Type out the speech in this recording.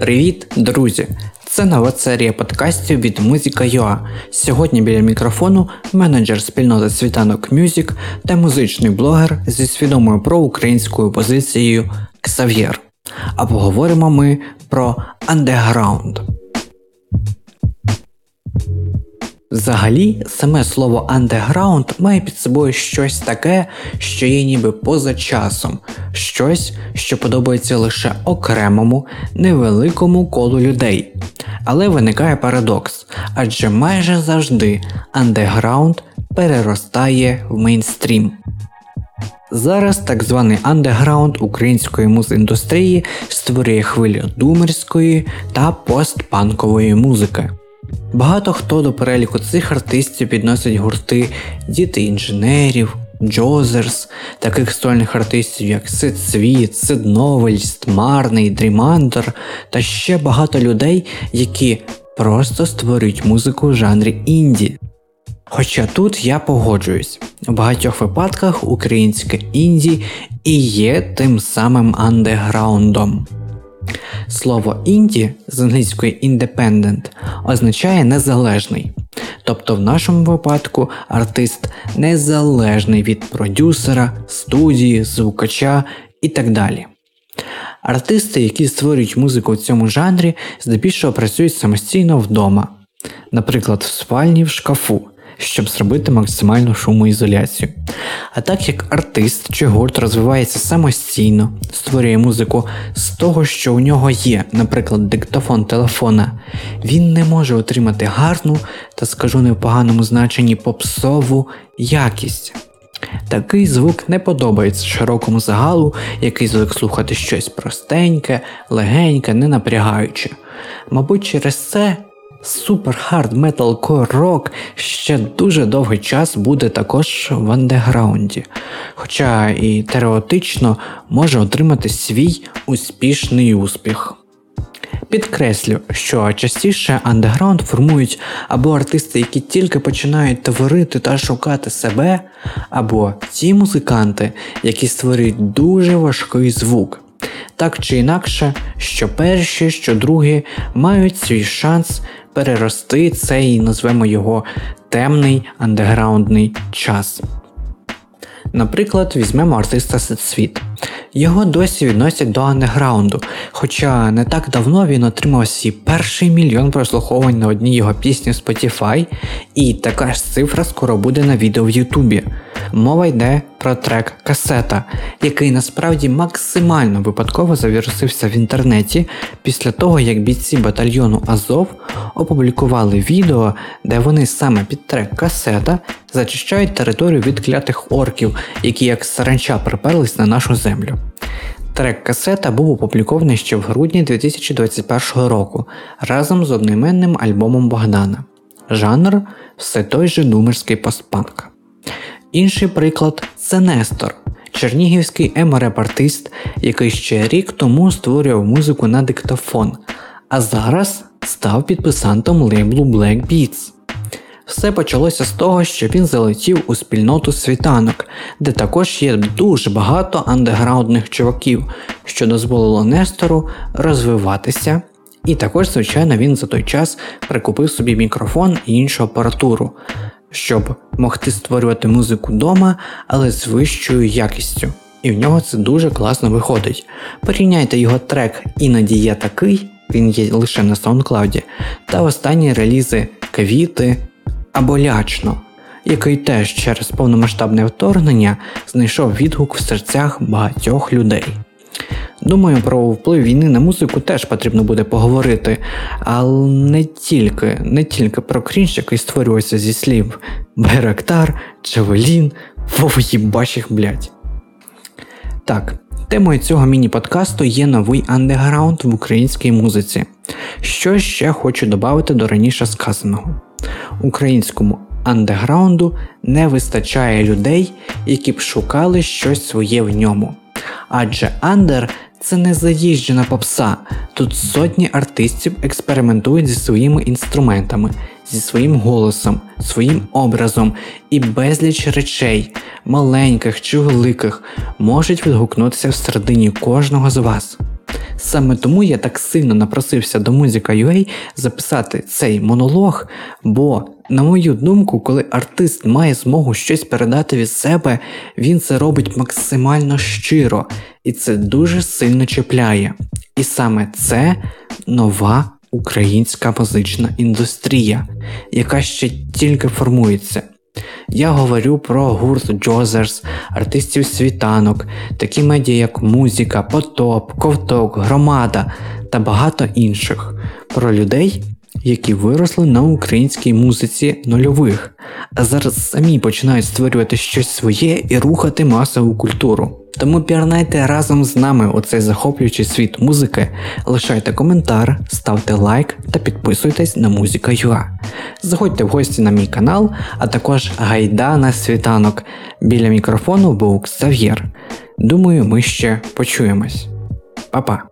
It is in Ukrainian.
Привіт, друзі! Це нова серія подкастів від Музика.UA. Сьогодні біля мікрофону менеджер спільноти Світанок Music та музичний блогер зі свідомою проукраїнською позицією Ксав'єр. А поговоримо ми про андеграунд. Взагалі, саме слово «андеграунд» має під собою щось таке, що є ніби поза часом. Щось, що подобається лише окремому, невеликому колу людей. Але виникає парадокс, адже майже завжди андеграунд переростає в мейнстрім. Зараз так званий андеграунд української музіндустрії створює хвилю думерської та постпанкової музики. Багато хто до переліку цих артистів підносять гурти «Діти інженерів», «Джозерс», таких сольних артистів як Сид Світ, Сид Новельст, Стмарний, Дрімандер та ще багато людей, які просто створюють музику в жанрі інді. Хоча тут я погоджуюсь, в багатьох випадках українське інді і є тим самим андеграундом. Слово «інді» з англійської «independent» означає «незалежний». Тобто в нашому випадку артист незалежний від продюсера, студії, звукача і так далі. Артисти, які створюють музику в цьому жанрі, здебільшого працюють самостійно вдома. Наприклад, в спальні в шкафу, щоб зробити максимальну шумоізоляцію. А так як артист чи гурт розвивається самостійно, створює музику з того, що у нього є, наприклад, диктофон телефона, він не може отримати гарну та, скажу не в поганому значенні, попсову якість. Такий звук не подобається широкому загалу, який звик слухати щось простеньке, легеньке, не напрягаюче. Мабуть, через це Суперхард Метал Коррок ще дуже довгий час буде також в андеграунді, хоча і теоретично може отримати свій успішний успіх. Підкреслю, що частіше андеграунд формують або артисти, які тільки починають творити та шукати себе, або ті музиканти, які створюють дуже важкий звук. Так чи інакше, що перші, що другі мають свій шанс перерости цей, назвемо його, темний андеграундний час. Наприклад, візьмемо артиста Сет Світ. Його досі відносять до андеграунду, хоча не так давно він отримав свій перший 1 мільйон прослуховувань на одній його пісні в Spotify, і така ж цифра скоро буде на відео в Ютубі. Мова йде про трек «Касета», який насправді максимально випадково завірусився в інтернеті після того, як бійці батальйону «Азов» опублікували відео, де вони саме під трек «Касета» зачищають територію від клятих орків, які як саранча приперлись на нашу землю. Трек «Касета» був опублікований ще в грудні 2021 року разом з одноіменним альбомом Богдана. Жанр – все той же думерський постпанк. Інший приклад – це Нестор, чернігівський емо-реп-артист, який ще рік тому створював музику на диктофон, а зараз став підписантом лейблу Black Beats. Все почалося з того, що він залетів у спільноту Світанок, де також є дуже багато андеграундних чуваків, що дозволило Нестору розвиватися. І також, звичайно, він за той час прикупив собі мікрофон і іншу апаратуру, щоб могти створювати музику вдома, але з вищою якістю. І в нього це дуже класно виходить. Порівняйте його трек «Іноді я такий», він є лише на SoundCloud, та останні релізи «Квіти» або «Лячно», який теж через повномасштабне вторгнення знайшов відгук в серцях багатьох людей. Думаю, про вплив війни на музику теж потрібно буде поговорити, але не тільки про крінж, який створювався зі слів «Байрактар», «Джавелін», «Вов'єбаших, блядь». Так, темою цього міні-подкасту є новий андеграунд в українській музиці. Що ще хочу додати до раніше сказаного. Українському андеграунду не вистачає людей, які б шукали щось своє в ньому. Адже андер – це не заїжджена попса, тут сотні артистів експериментують зі своїми інструментами, зі своїм голосом, своїм образом і безліч речей, маленьких чи великих, можуть відгукнутися в середині кожного з вас. Саме тому я так сильно напросився до Музика.UA записати цей монолог, бо, на мою думку, коли артист має змогу щось передати від себе, він це робить максимально щиро, і це дуже сильно чіпляє. І саме це нова українська музична індустрія, яка ще тільки формується. Я говорю про гурт Джозерс, артистів Світанок, такі медіа як Музика, Потоп, Ковток, Громада та багато інших. Про людей, які виросли на українській музиці нульових, а зараз самі починають створювати щось своє і рухати масову культуру. Тому пірнайте разом з нами у цей захоплюючий світ музики, лишайте коментар, ставте лайк та підписуйтесь на Музика.UA. Заходьте в гості на мій канал, а також гайда на світанок. Біля мікрофону був Ксав'єр. Думаю, ми ще почуємось. Па-па!